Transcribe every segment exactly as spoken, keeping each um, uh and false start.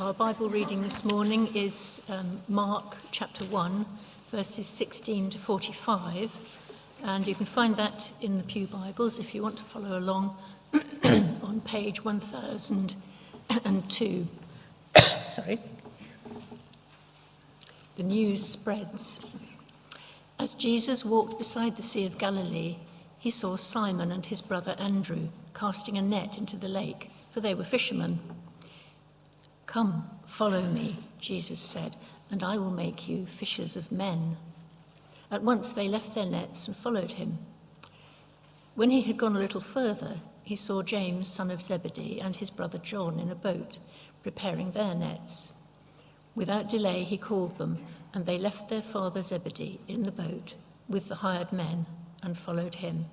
Our Bible reading this morning is um, Mark chapter one, verses sixteen to forty-five, and you can find that in the Pew Bibles if you want to follow along on page one thousand two. Sorry. The news spreads. As Jesus walked beside the Sea of Galilee, he saw Simon and his brother Andrew casting a net into the lake, for they were fishermen. "Come, follow me," Jesus said, "and I will make you fishers of men." At once they left their nets and followed him. When he had gone a little further, he saw James, son of Zebedee, and his brother John in a boat, preparing their nets. Without delay he called them, and they left their father Zebedee in the boat with the hired men and followed him.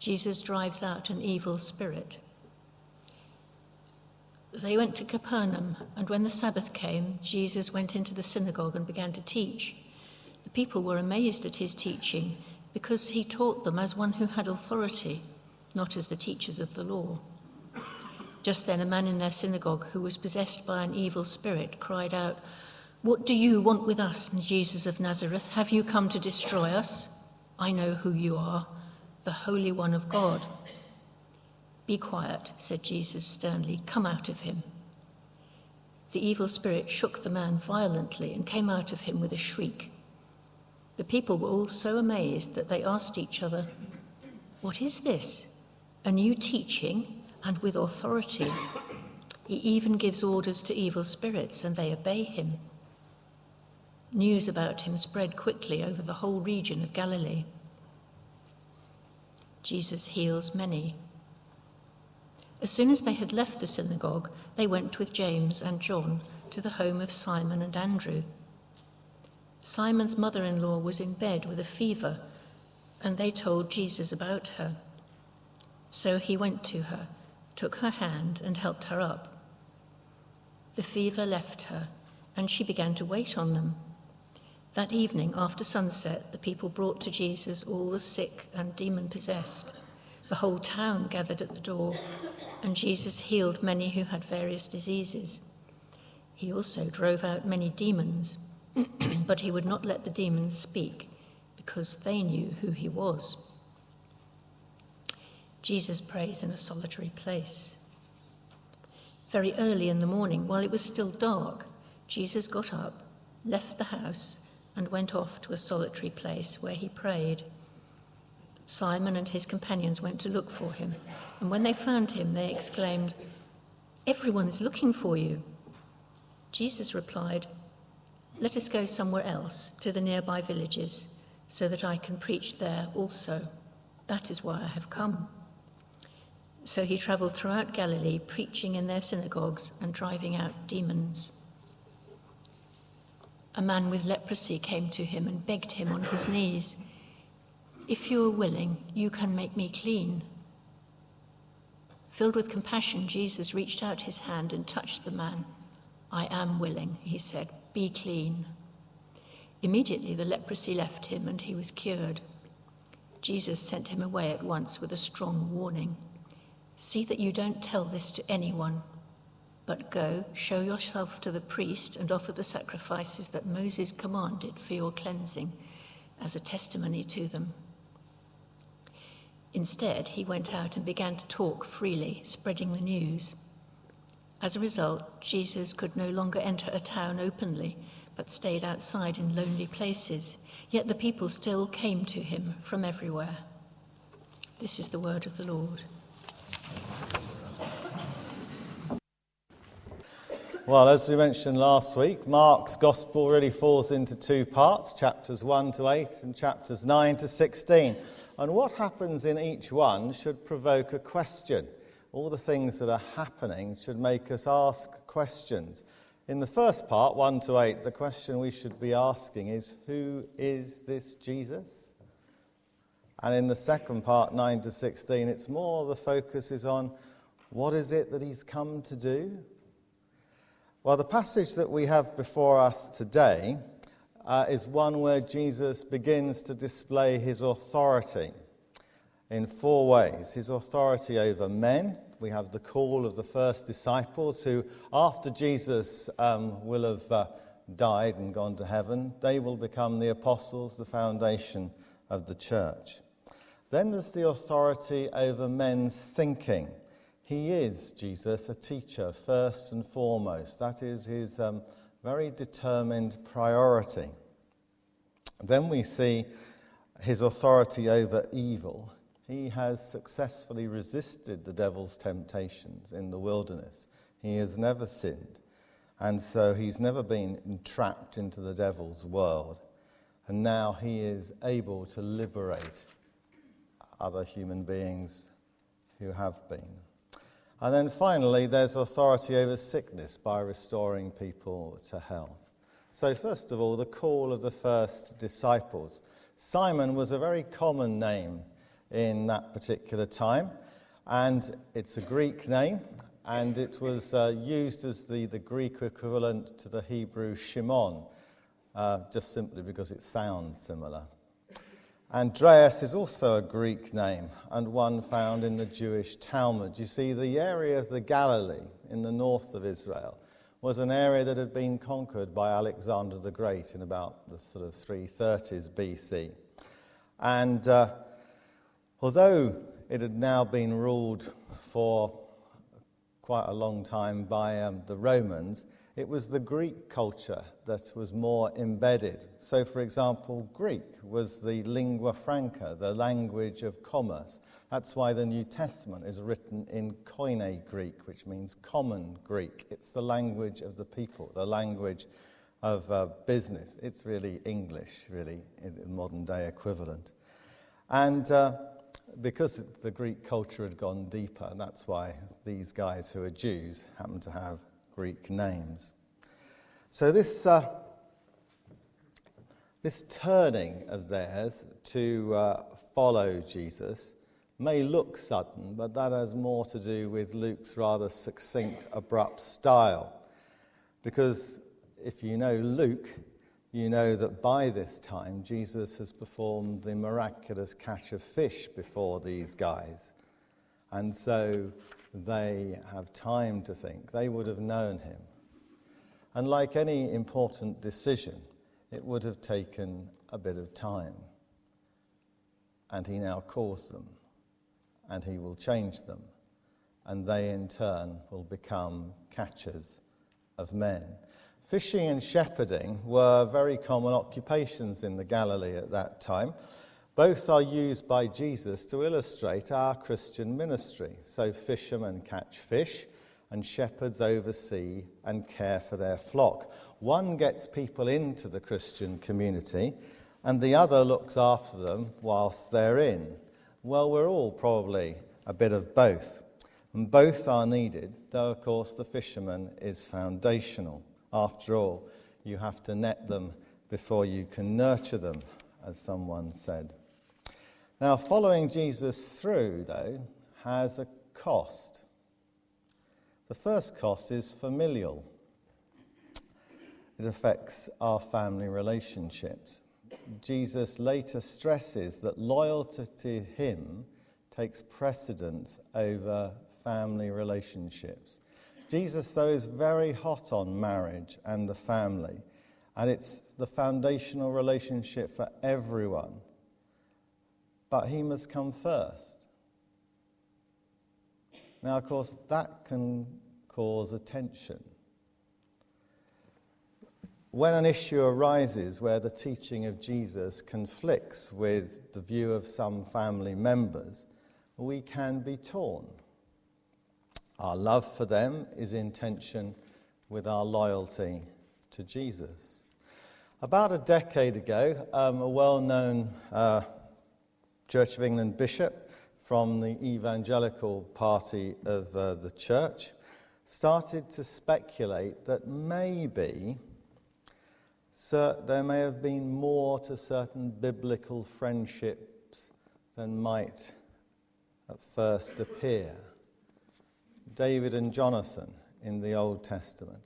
Jesus drives out an evil spirit. They went to Capernaum, and when the Sabbath came, Jesus went into the synagogue and began to teach. The people were amazed at his teaching, because he taught them as one who had authority, not as the teachers of the law. Just then a man in their synagogue, who was possessed by an evil spirit, cried out, "What do you want with us, Jesus of Nazareth? Have you come to destroy us? I know who you are, the Holy One of God." "Be quiet," said Jesus sternly. "Come out of him." The evil spirit shook the man violently and came out of him with a shriek. The people were all so amazed that they asked each other, "What is this? A new teaching, and with authority. He even gives orders to evil spirits, and they obey him." News about him spread quickly over the whole region of Galilee. Jesus heals many. As soon as they had left the synagogue, they went with James and John to the home of Simon and Andrew. Simon's mother-in-law was in bed with a fever, and they told Jesus about her. So he went to her, took her hand, and helped her up. The fever left her, and she began to wait on them. That evening, after sunset, the people brought to Jesus all the sick and demon-possessed. The whole town gathered at the door, and Jesus healed many who had various diseases. He also drove out many demons, but he would not let the demons speak, because they knew who he was. Jesus prays in a solitary place. Very early in the morning, while it was still dark, Jesus got up, left the house, and went off to a solitary place where he prayed. Simon and his companions went to look for him, and when they found him, they exclaimed, "Everyone is looking for you." Jesus replied, "Let us go somewhere else, to the nearby villages, so that I can preach there also. That is why I have come." So he travelled throughout Galilee, preaching in their synagogues and driving out demons. A man with leprosy came to him and begged him on his knees, "If you are willing, you can make me clean." Filled with compassion, Jesus reached out his hand and touched the man. "I am willing," he said. "Be clean." Immediately the leprosy left him and he was cured. Jesus sent him away at once with a strong warning. "See that you don't tell this to anyone, but go, show yourself to the priest and offer the sacrifices that Moses commanded for your cleansing as a testimony to them." Instead, he went out and began to talk freely, spreading the news. As a result, Jesus could no longer enter a town openly, but stayed outside in lonely places. Yet the people still came to him from everywhere. This is the word of the Lord. Well, as we mentioned last week, Mark's Gospel really falls into two parts, chapters one to eight and chapters nine to sixteen. And what happens in each one should provoke a question. All the things that are happening should make us ask questions. In the first part, one to eight, the question we should be asking is, who is this Jesus? And in the second part, nine to sixteen, it's more the focus is on, what is it that he's come to do? Well, the passage that we have before us today Uh, is one where Jesus begins to display his authority. in four ways. His authority over men. We have the call of the first disciples who, after Jesus um, will have uh, died and gone to heaven, they will become the apostles, the foundation of the church. Then there's the authority over men's thinking. He is, Jesus, a teacher first and foremost. That is his um, very determined priority. Then we see his authority over evil. He has successfully resisted the devil's temptations in the wilderness. He has never sinned. And so he's never been entrapped into the devil's world. And now he is able to liberate other human beings who have been. And then finally, there's authority over sickness by restoring people to health. So first of all, the call of the first disciples. Simon was a very common name in that particular time, and it's a Greek name, and it was uh, used as the, the Greek equivalent to the Hebrew Shimon, uh, just simply because it sounds similar. Andreas is also a Greek name, and one found in the Jewish Talmud. You see, the area of the Galilee, in the north of Israel, was an area that had been conquered by Alexander the Great in about the sort of three thirties B C. And uh, although it had now been ruled for quite a long time by um, the Romans, it was the Greek culture that was more embedded. So, for example, Greek was the lingua franca, the language of commerce. That's why the New Testament is written in Koine Greek, which means common Greek. It's the language of the people, the language of uh, business. It's really English, really, in the modern-day equivalent. And uh, because the Greek culture had gone deeper, that's why these guys who are Jews happen to have Greek names. So this uh, this turning of theirs to uh, follow Jesus may look sudden, but that has more to do with Luke's rather succinct, abrupt style. Because if you know Luke, you know that by this time Jesus has performed the miraculous catch of fish before these guys. And so they have time to think. They would have known him. And like any important decision, it would have taken a bit of time. And he now calls them, and he will change them, and they in turn will become catchers of men. Fishing and shepherding were very common occupations in the Galilee at that time. Both are used by Jesus to illustrate our Christian ministry. So fishermen catch fish, and shepherds oversee and care for their flock. One gets people into the Christian community, and the other looks after them whilst they're in. Well, we're all probably a bit of both. And both are needed, though, of course, the fisherman is foundational. After all, you have to net them before you can nurture them, as someone said. Now, following Jesus through, though, has a cost. The first cost is familial. It affects our family relationships. Jesus later stresses that loyalty to him takes precedence over family relationships. Jesus, though, is very hot on marriage and the family, and it's the foundational relationship for everyone. But he must come first. Now, of course, that can cause a tension. When an issue arises where the teaching of Jesus conflicts with the view of some family members, we can be torn. Our love for them is in tension with our loyalty to Jesus. About a decade ago, um, a well-known uh, Church of England bishop from the evangelical party of uh, the church started to speculate that maybe cer- there may have been more to certain biblical friendships than might at first appear. David and Jonathan in the Old Testament,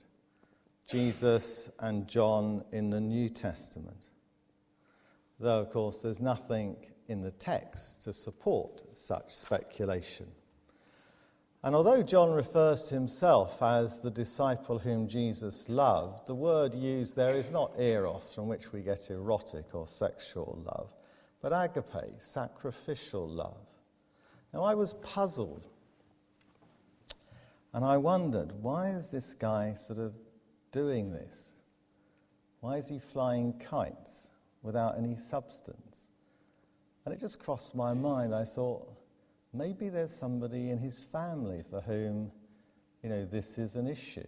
Jesus and John in the New Testament. though, of course, there's nothing in the text to support such speculation. And although John refers to himself as the disciple whom Jesus loved, the word used there is not eros, from which we get erotic or sexual love, but agape, sacrificial love. Now, I was puzzled, and I wondered, why is this guy sort of doing this? Why is he flying kites without any substance? And it just crossed my mind. I thought, maybe there's somebody in his family for whom, you know, this is an issue.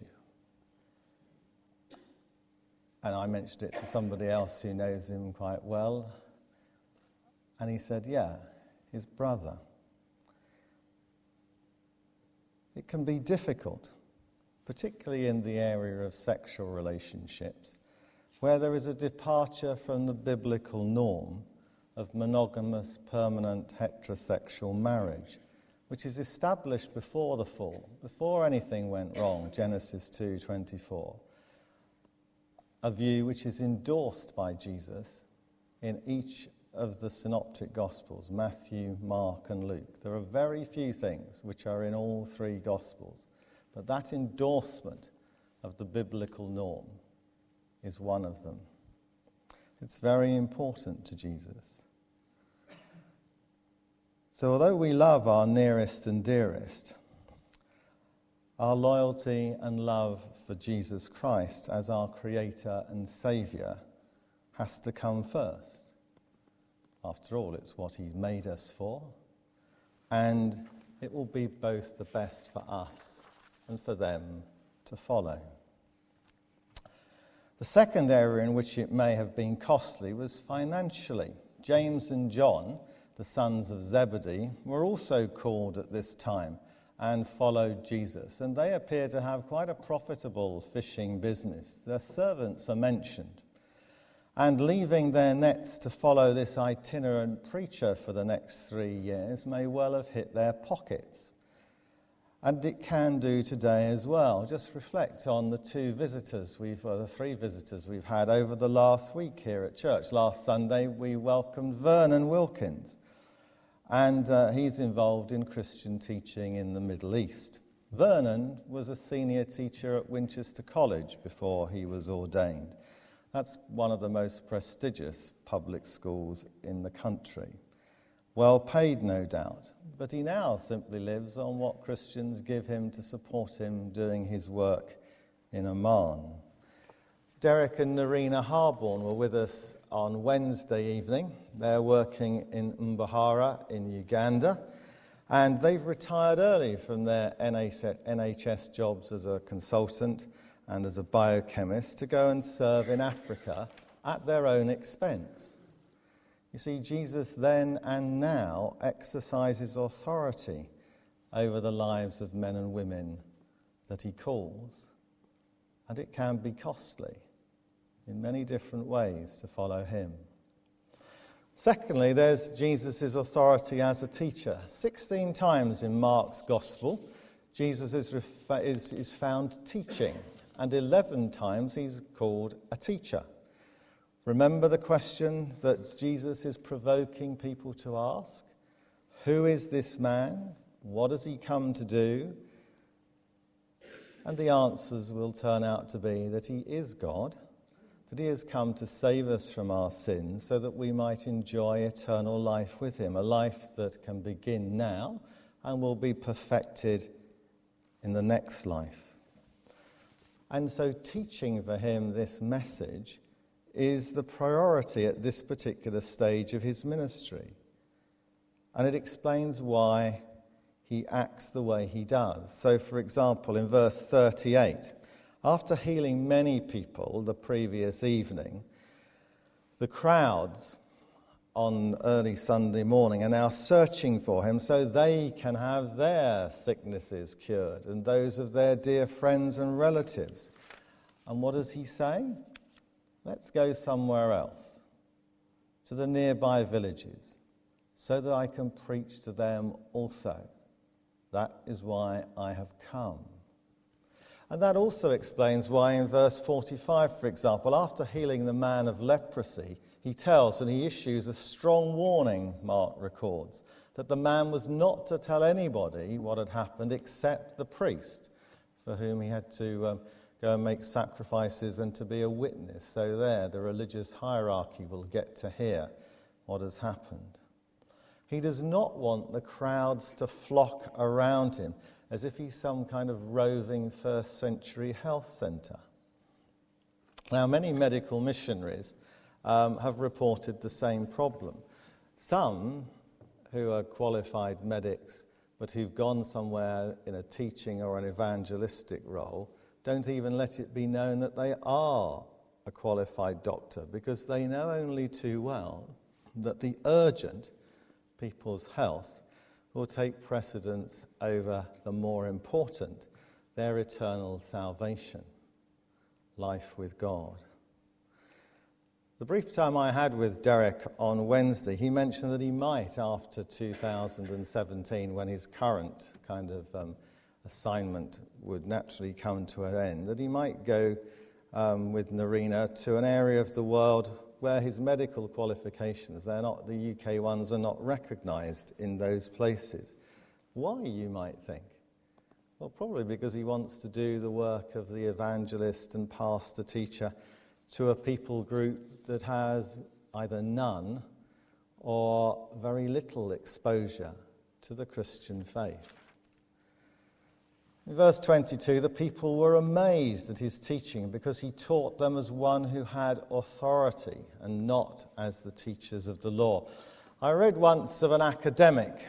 And I mentioned it to somebody else who knows him quite well. And he said, yeah, his brother. It can be difficult, particularly in the area of sexual relationships, where there is a departure from the biblical norm of monogamous, permanent, heterosexual marriage, which is established before the fall, before anything went wrong, Genesis two twenty-four, a view which is endorsed by Jesus in each of the synoptic gospels, Matthew, Mark, and Luke. There are very few things which are in all three gospels, but that endorsement of the biblical norm is one of them. It's very important to Jesus. So although we love our nearest and dearest, our loyalty and love for Jesus Christ as our Creator and Saviour has to come first. After all, it's what He made us for, and it will be both the best for us and for them to follow. The second area in which it may have been costly was financially. James and John, the sons of Zebedee, were also called at this time and followed Jesus, and they appear to have quite a profitable fishing business. Their servants are mentioned. And leaving their nets to follow this itinerant preacher for the next three years may well have hit their pockets. And it can do today as well. Just reflect on the two visitors, we've, or the three visitors we've had over the last week here at church. Last Sunday we welcomed Vernon Wilkins, and uh, he's involved in Christian teaching in the Middle East. Vernon was a senior teacher at Winchester College before he was ordained. That's one of the most prestigious public schools in the country. Well paid, no doubt, but he now simply lives on what Christians give him to support him doing his work in Oman. Derek and Narina Harborne were with us on Wednesday evening. They're working in Mbarara in Uganda, and they've retired early from their N H S jobs as a consultant and as a biochemist to go and serve in Africa at their own expense. You see, Jesus then and now exercises authority over the lives of men and women that He calls, and it can be costly in many different ways to follow Him. Secondly, there's Jesus' authority as a teacher. Sixteen times in Mark's Gospel, Jesus is, refa- is, is found teaching, and eleven times He's called a teacher. Remember the question that Jesus is provoking people to ask? Who is this man? What has he come to do? And the answers will turn out to be that He is God, that He has come to save us from our sins so that we might enjoy eternal life with Him, a life that can begin now and will be perfected in the next life. And so teaching for Him this message is the priority at this particular stage of His ministry. And it explains why He acts the way He does. So, for example, in verse thirty-eight, after healing many people the previous evening, the crowds on early Sunday morning are now searching for Him so they can have their sicknesses cured and those of their dear friends and relatives. And what does He say? Let's go somewhere else, to the nearby villages, so that I can preach to them also. That is why I have come. And that also explains why in verse forty-five, for example, after healing the man of leprosy, he tells and he issues a strong warning, Mark records, that the man was not to tell anybody what had happened except the priest, for whom he had to um, go and make sacrifices and to be a witness. So there, the religious hierarchy will get to hear what has happened. He does not want the crowds to flock around him as if he's some kind of roving first century health centre. Now, many medical missionaries um, have reported the same problem. Some who are qualified medics but who've gone somewhere in a teaching or an evangelistic role don't even let it be known that they are a qualified doctor, because they know only too well that the urgent, people's health, will take precedence over the more important, their eternal salvation, life with God. The brief time I had with Derek on Wednesday, he mentioned that he might, after two thousand seventeen, when his current kind of um, assignment would naturally come to an end, that he might go um, with Narina to an area of the world where his medical qualifications, they're not, the U K ones are not recognised in those places. Why, you might think? Well, probably because he wants to do the work of the evangelist and pastor teacher to a people group that has either none or very little exposure to the Christian faith. In verse twenty-two, the people were amazed at his teaching because he taught them as one who had authority and not as the teachers of the law. I read once of an academic,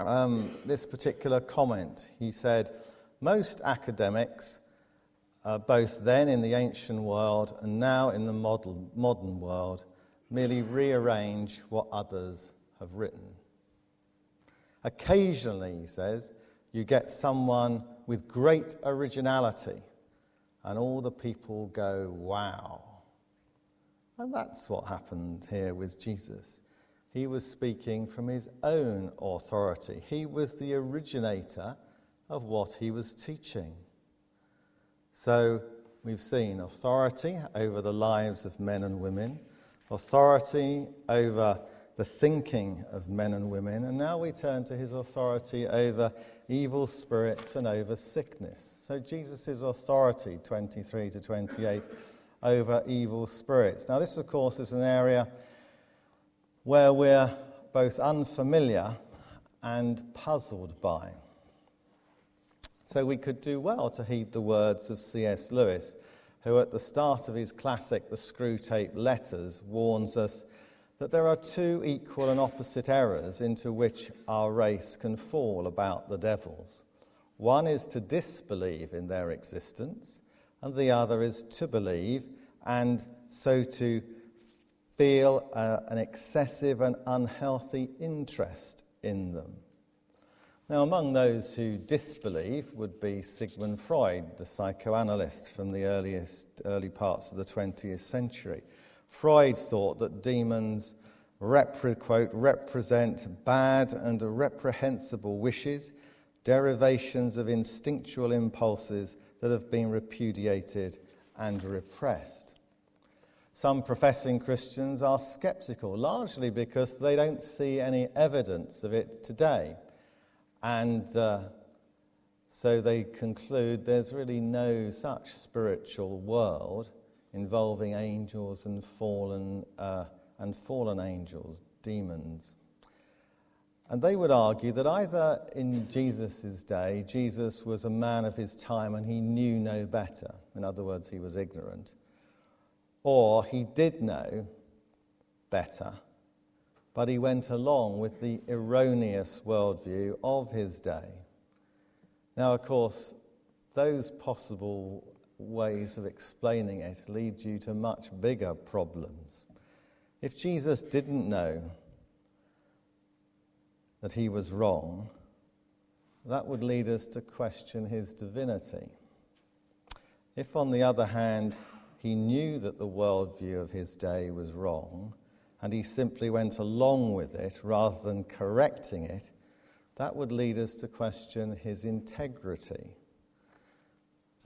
um, this particular comment. He said, most academics, Uh, both then in the ancient world and now in the model, modern world, merely rearrange what others have written. Occasionally, he says, you get someone with great originality and all the people go, wow. And that's what happened here with Jesus. He was speaking from his own authority. He was the originator of what he was teaching. So we've seen authority over the lives of men and women, authority over the thinking of men and women, and now we turn to his authority over evil spirits and over sickness. So Jesus' authority, twenty-three to twenty-eight, over evil spirits. Now this, of course, is an area where we're both unfamiliar and puzzled by. So we could do well to heed the words of C S Lewis, who at the start of his classic, The Screwtape Letters, warns us that there are two equal and opposite errors into which our race can fall about the devils. One is to disbelieve in their existence, and the other is to believe, and so to feel uh, an excessive and unhealthy interest in them. Now, among those who disbelieve would be Sigmund Freud, the psychoanalyst from the earliest early parts of the twentieth century. Freud thought that demons, repre- quote, represent bad and reprehensible wishes, derivations of instinctual impulses that have been repudiated and repressed. Some professing Christians are sceptical, largely because they don't see any evidence of it today. And uh, so they conclude there's really no such spiritual world involving angels and fallen uh, and fallen angels, demons. And they would argue that either in Jesus' day, Jesus was a man of his time and he knew no better. In other words, he was ignorant. Or he did know better, but he went along with the erroneous worldview of his day. Now, of course, those possible ways of explaining it lead you to much bigger problems. If Jesus didn't know that he was wrong, that would lead us to question his divinity. If, on the other hand, he knew that the worldview of his day was wrong, and he simply went along with it rather than correcting it, that would lead us to question his integrity.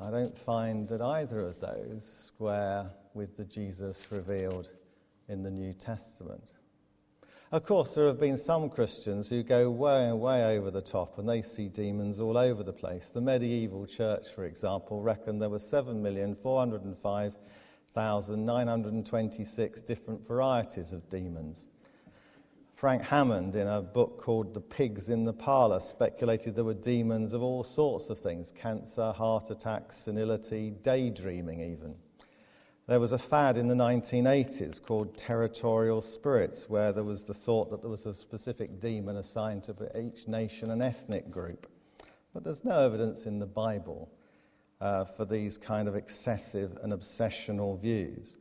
I don't find that either of those square with the Jesus revealed in the New Testament. Of course, there have been some Christians who go way and way over the top, and they see demons all over the place. The medieval church, for example, reckoned there were seven million four hundred five thousand nine hundred twenty-six different varieties of demons. Frank Hammond, in a book called The Pigs in the Parlour, speculated there were demons of all sorts of things: cancer, heart attacks, senility, daydreaming even. There was a fad in the nineteen eighties called Territorial Spirits, where there was the thought that there was a specific demon assigned to each nation and ethnic group. But there's no evidence in the Bible uh, for these kind of excessive and obsessional views.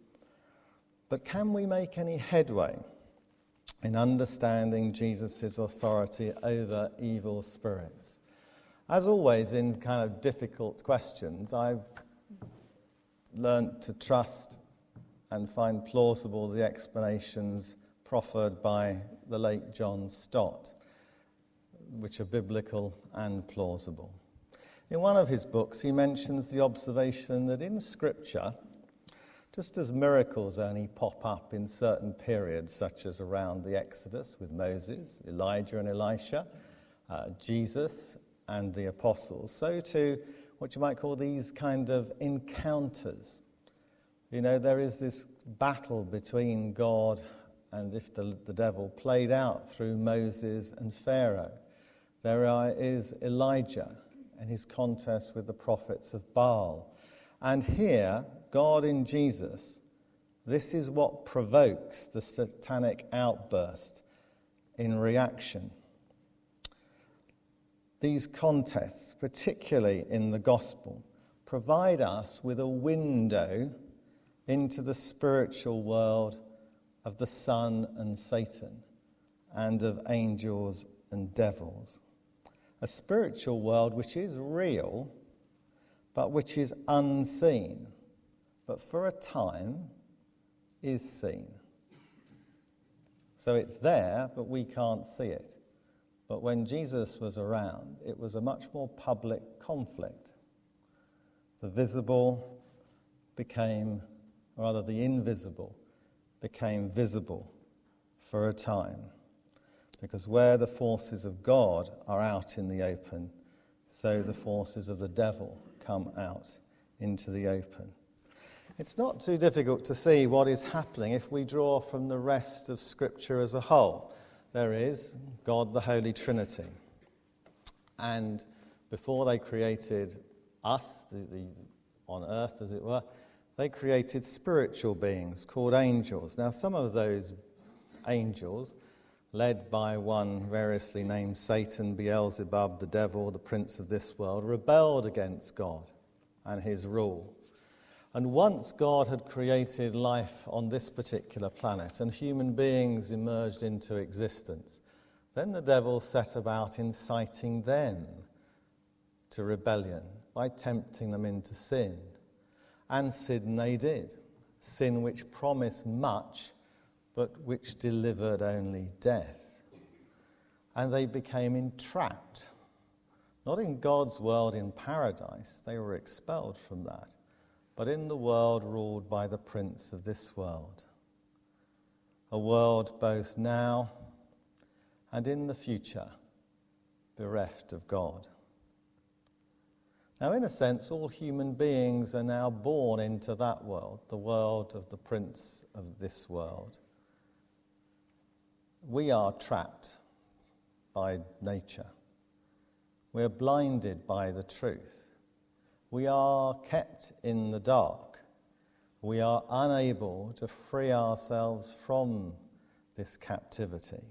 But can we make any headway in understanding Jesus' authority over evil spirits? As always, in kind of difficult questions, I've learned to trust and find plausible the explanations proffered by the late John Stott, which are biblical and plausible. In one of his books, he mentions the observation that in Scripture, just as miracles only pop up in certain periods, such as around the Exodus with Moses, Elijah and Elisha, uh, Jesus and the apostles, so too what you might call these kind of encounters. You know, there is this battle between God and if the, the devil played out through Moses and Pharaoh. There are, is Elijah and his contest with the prophets of Baal. And here, God in Jesus, this is what provokes the satanic outburst in reaction. These contests, particularly in the gospel, provide us with a window into the spiritual world of the Son and Satan, and of angels and devils. A spiritual world which is real, but which is unseen, but for a time is seen. So it's there, but we can't see it. But when Jesus was around, it was a much more public conflict. The visible became, or rather the invisible, became visible for a time. Because where the forces of God are out in the open, so the forces of the devil come out into the open. It's not too difficult to see what is happening if we draw from the rest of Scripture as a whole. There is God, the Holy Trinity. And before they created us, the, the, on earth as it were, they created spiritual beings called angels. Now some of those angels, led by one variously named Satan, Beelzebub, the devil, the prince of this world, rebelled against God and his rule. And once God had created life on this particular planet and human beings emerged into existence, then the devil set about inciting them to rebellion by tempting them into sin. And sin they did, sin which promised much but which delivered only death. And they became entrapped, not in God's world in paradise, they were expelled from that, but in the world ruled by the prince of this world. A world both now and in the future bereft of God. Now, in a sense, all human beings are now born into that world, the world of the prince of this world. We are trapped by nature. We're blinded by the truth. We are kept in the dark. We are unable to free ourselves from this captivity.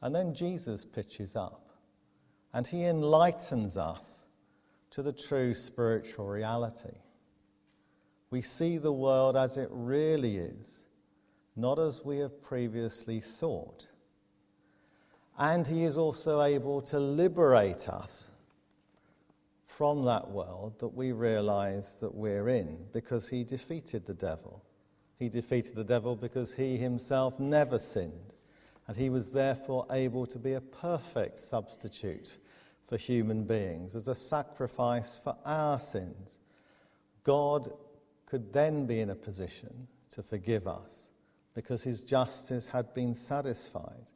And then Jesus pitches up and he enlightens us to the true spiritual reality. We see the world as it really is, not as we have previously thought. And he is also able to liberate us from that world that we realize that we're in, because he defeated the devil. He defeated the devil because he himself never sinned, and he was therefore able to be a perfect substitute for human beings as a sacrifice for our sins. God could then be in a position to forgive us because his justice had been satisfied,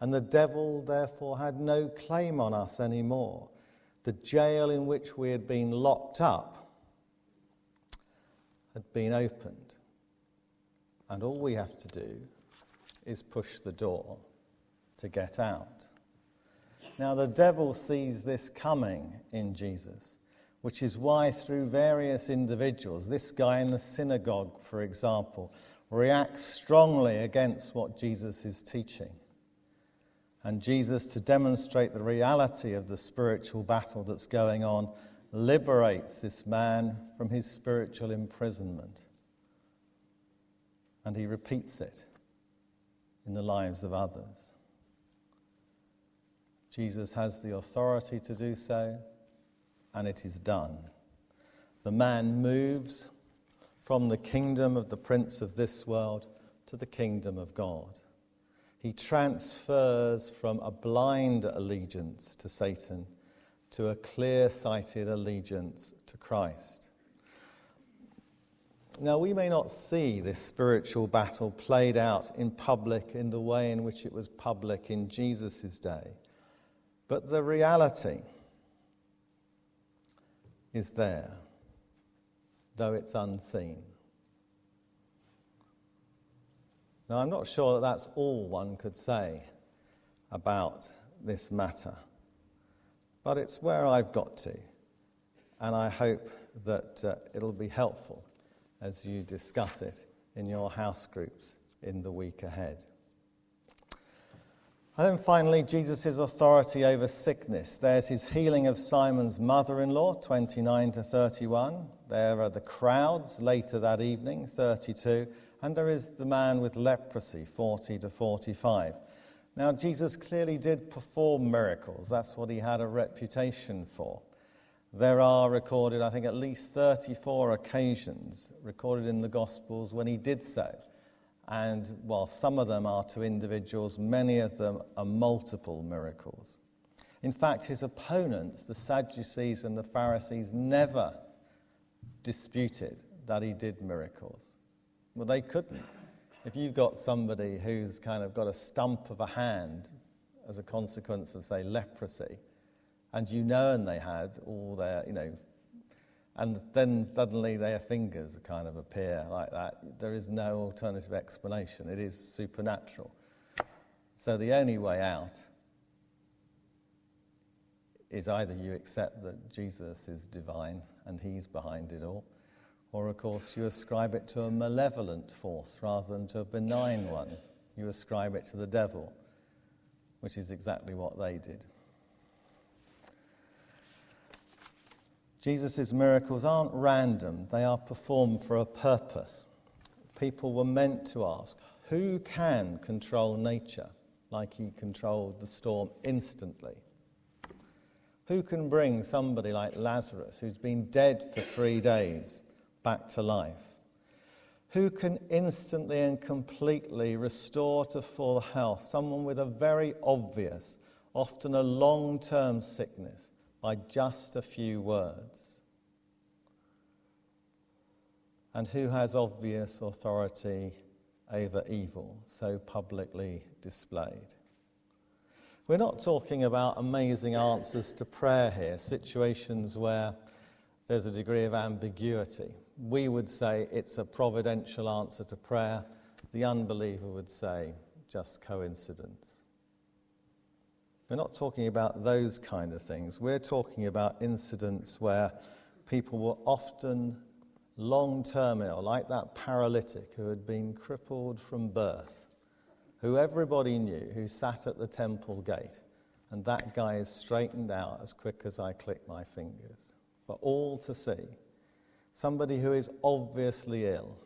and the devil therefore had no claim on us anymore. The jail in which we had been locked up had been opened, and all we have to do is push the door to get out. Now the devil sees this coming in Jesus, which is why through various individuals, this guy in the synagogue, for example, reacts strongly against what Jesus is teaching. And Jesus, to demonstrate the reality of the spiritual battle that's going on, liberates this man from his spiritual imprisonment. And he repeats it in the lives of others. Jesus has the authority to do so, and it is done. The man moves from the kingdom of the prince of this world to the kingdom of God. He transfers from a blind allegiance to Satan to a clear-sighted allegiance to Christ. Now, we may not see this spiritual battle played out in public in the way in which it was public in Jesus' day, but the reality is there, though it's unseen. Now, I'm not sure that that's all one could say about this matter, but it's where I've got to, and I hope that uh, it'll be helpful as you discuss it in your house groups in the week ahead. And then finally, Jesus' authority over sickness. There's his healing of Simon's mother-in-law, twenty-nine to thirty-one. There are the crowds later that evening, thirty-two. And there is the man with leprosy, forty to forty-five. Now, Jesus clearly did perform miracles. That's what he had a reputation for. There are recorded, I think, at least thirty-four occasions recorded in the Gospels when he did so. And while some of them are to individuals, many of them are multiple miracles. In fact, his opponents, the Sadducees and the Pharisees, never disputed that he did miracles. Well, they couldn't. If you've got somebody who's kind of got a stump of a hand as a consequence of, say, leprosy, and you know and they had all their, you know, and then suddenly their fingers kind of appear like that, there is no alternative explanation. It is supernatural. So the only way out is either you accept that Jesus is divine and he's behind it all, or, of course, you ascribe it to a malevolent force rather than to a benign one. You ascribe it to the devil, which is exactly what they did. Jesus' miracles aren't random. They are performed for a purpose. People were meant to ask, who can control nature like he controlled the storm instantly? Who can bring somebody like Lazarus, who's been dead for three days, back to life? Who can instantly and completely restore to full health someone with a very obvious, often a long-term sickness, by just a few words? And who has obvious authority over evil, so publicly displayed? We're not talking about amazing answers to prayer here, situations where there's a degree of ambiguity. We would say it's a providential answer to prayer. The unbeliever would say just coincidence. We're not talking about those kind of things. We're talking about incidents where people were often long-term ill, like that paralytic who had been crippled from birth, who everybody knew, who sat at the temple gate, and that guy is straightened out as quick as I click my fingers, for all to see. Somebody who is obviously ill,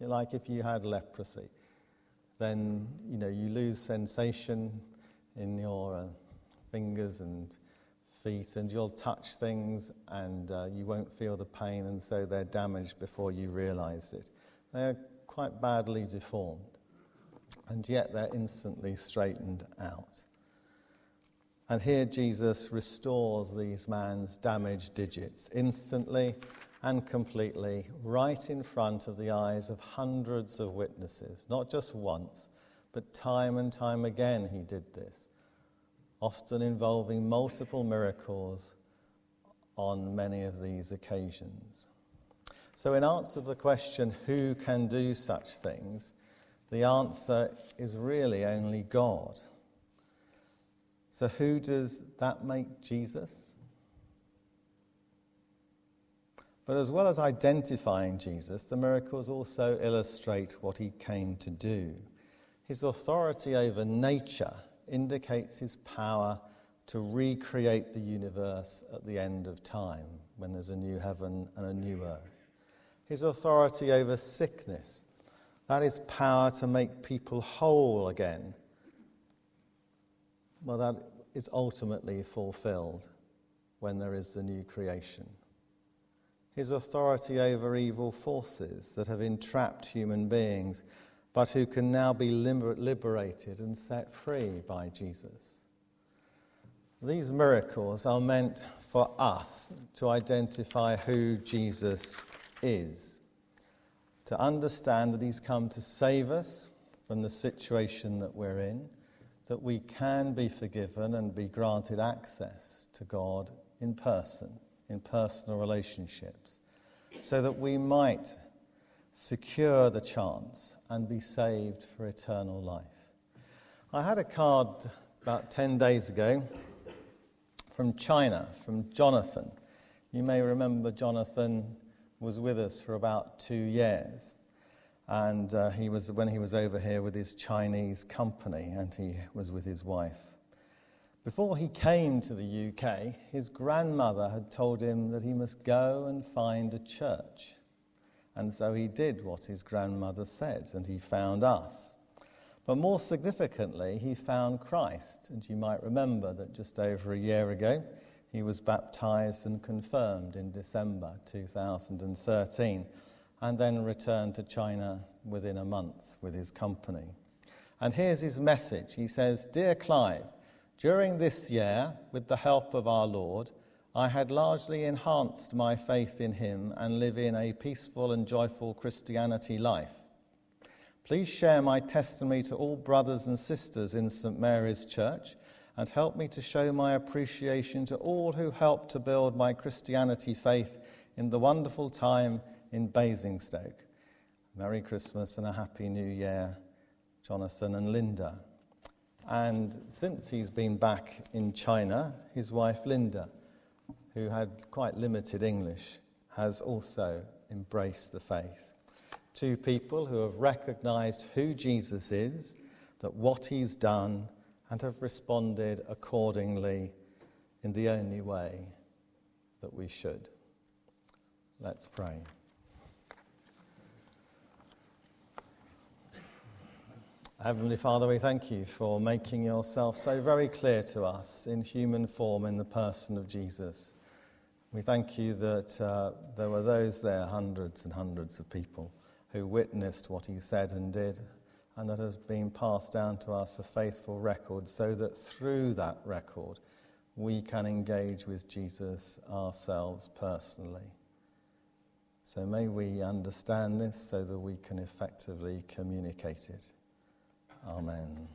like if you had leprosy, then you know you lose sensation in your uh, fingers and feet, and you'll touch things and uh, you won't feel the pain, and so they're damaged before you realise it. They're quite badly deformed, and yet they're instantly straightened out. And here Jesus restores these man's damaged digits instantly and completely right in front of the eyes of hundreds of witnesses. Not just once, but time and time again he did this, often involving multiple miracles on many of these occasions. So in answer to the question, who can do such things, the answer is really only God. So who does that make Jesus? But as well as identifying Jesus, the miracles also illustrate what he came to do. His authority over nature indicates his power to recreate the universe at the end of time, when there's a new heaven and a new earth. His authority over sickness, that is power to make people whole again. Well, that is ultimately fulfilled when there is the new creation. His authority over evil forces that have entrapped human beings, but who can now be liberated and set free by Jesus. These miracles are meant for us to identify who Jesus is, to understand that he's come to save us from the situation that we're in, that we can be forgiven and be granted access to God in person, in personal relationships, so that we might secure the chance and be saved for eternal life. I had a card about ten days ago from China, from Jonathan. You may remember Jonathan was with us for about two years, and uh, he was when he was over here with his Chinese company, and he was with his wife. Before he came to the U K, his grandmother had told him that he must go and find a church. And so he did what his grandmother said, and he found us. But more significantly, he found Christ. And you might remember that just over a year ago, he was baptized and confirmed in December two thousand thirteen, and then returned to China within a month with his company. And here's his message. He says, "Dear Clive, during this year, with the help of our Lord, I had largely enhanced my faith in him and live in a peaceful and joyful Christianity life. Please share my testimony to all brothers and sisters in Saint Mary's Church and help me to show my appreciation to all who helped to build my Christianity faith in the wonderful time in Basingstoke. Merry Christmas and a Happy New Year, Jonathan and Linda." And since he's been back in China, his wife Linda, who had quite limited English, has also embraced the faith. Two people who have recognized who Jesus is, that what he's done, and have responded accordingly in the only way that we should. Let's pray. Heavenly Father, we thank you for making yourself so very clear to us in human form in the person of Jesus. We thank you that uh, there were those there, hundreds and hundreds of people, who witnessed what he said and did, and that has been passed down to us a faithful record, so that through that record we can engage with Jesus ourselves personally. So may we understand this so that we can effectively communicate it. Amen.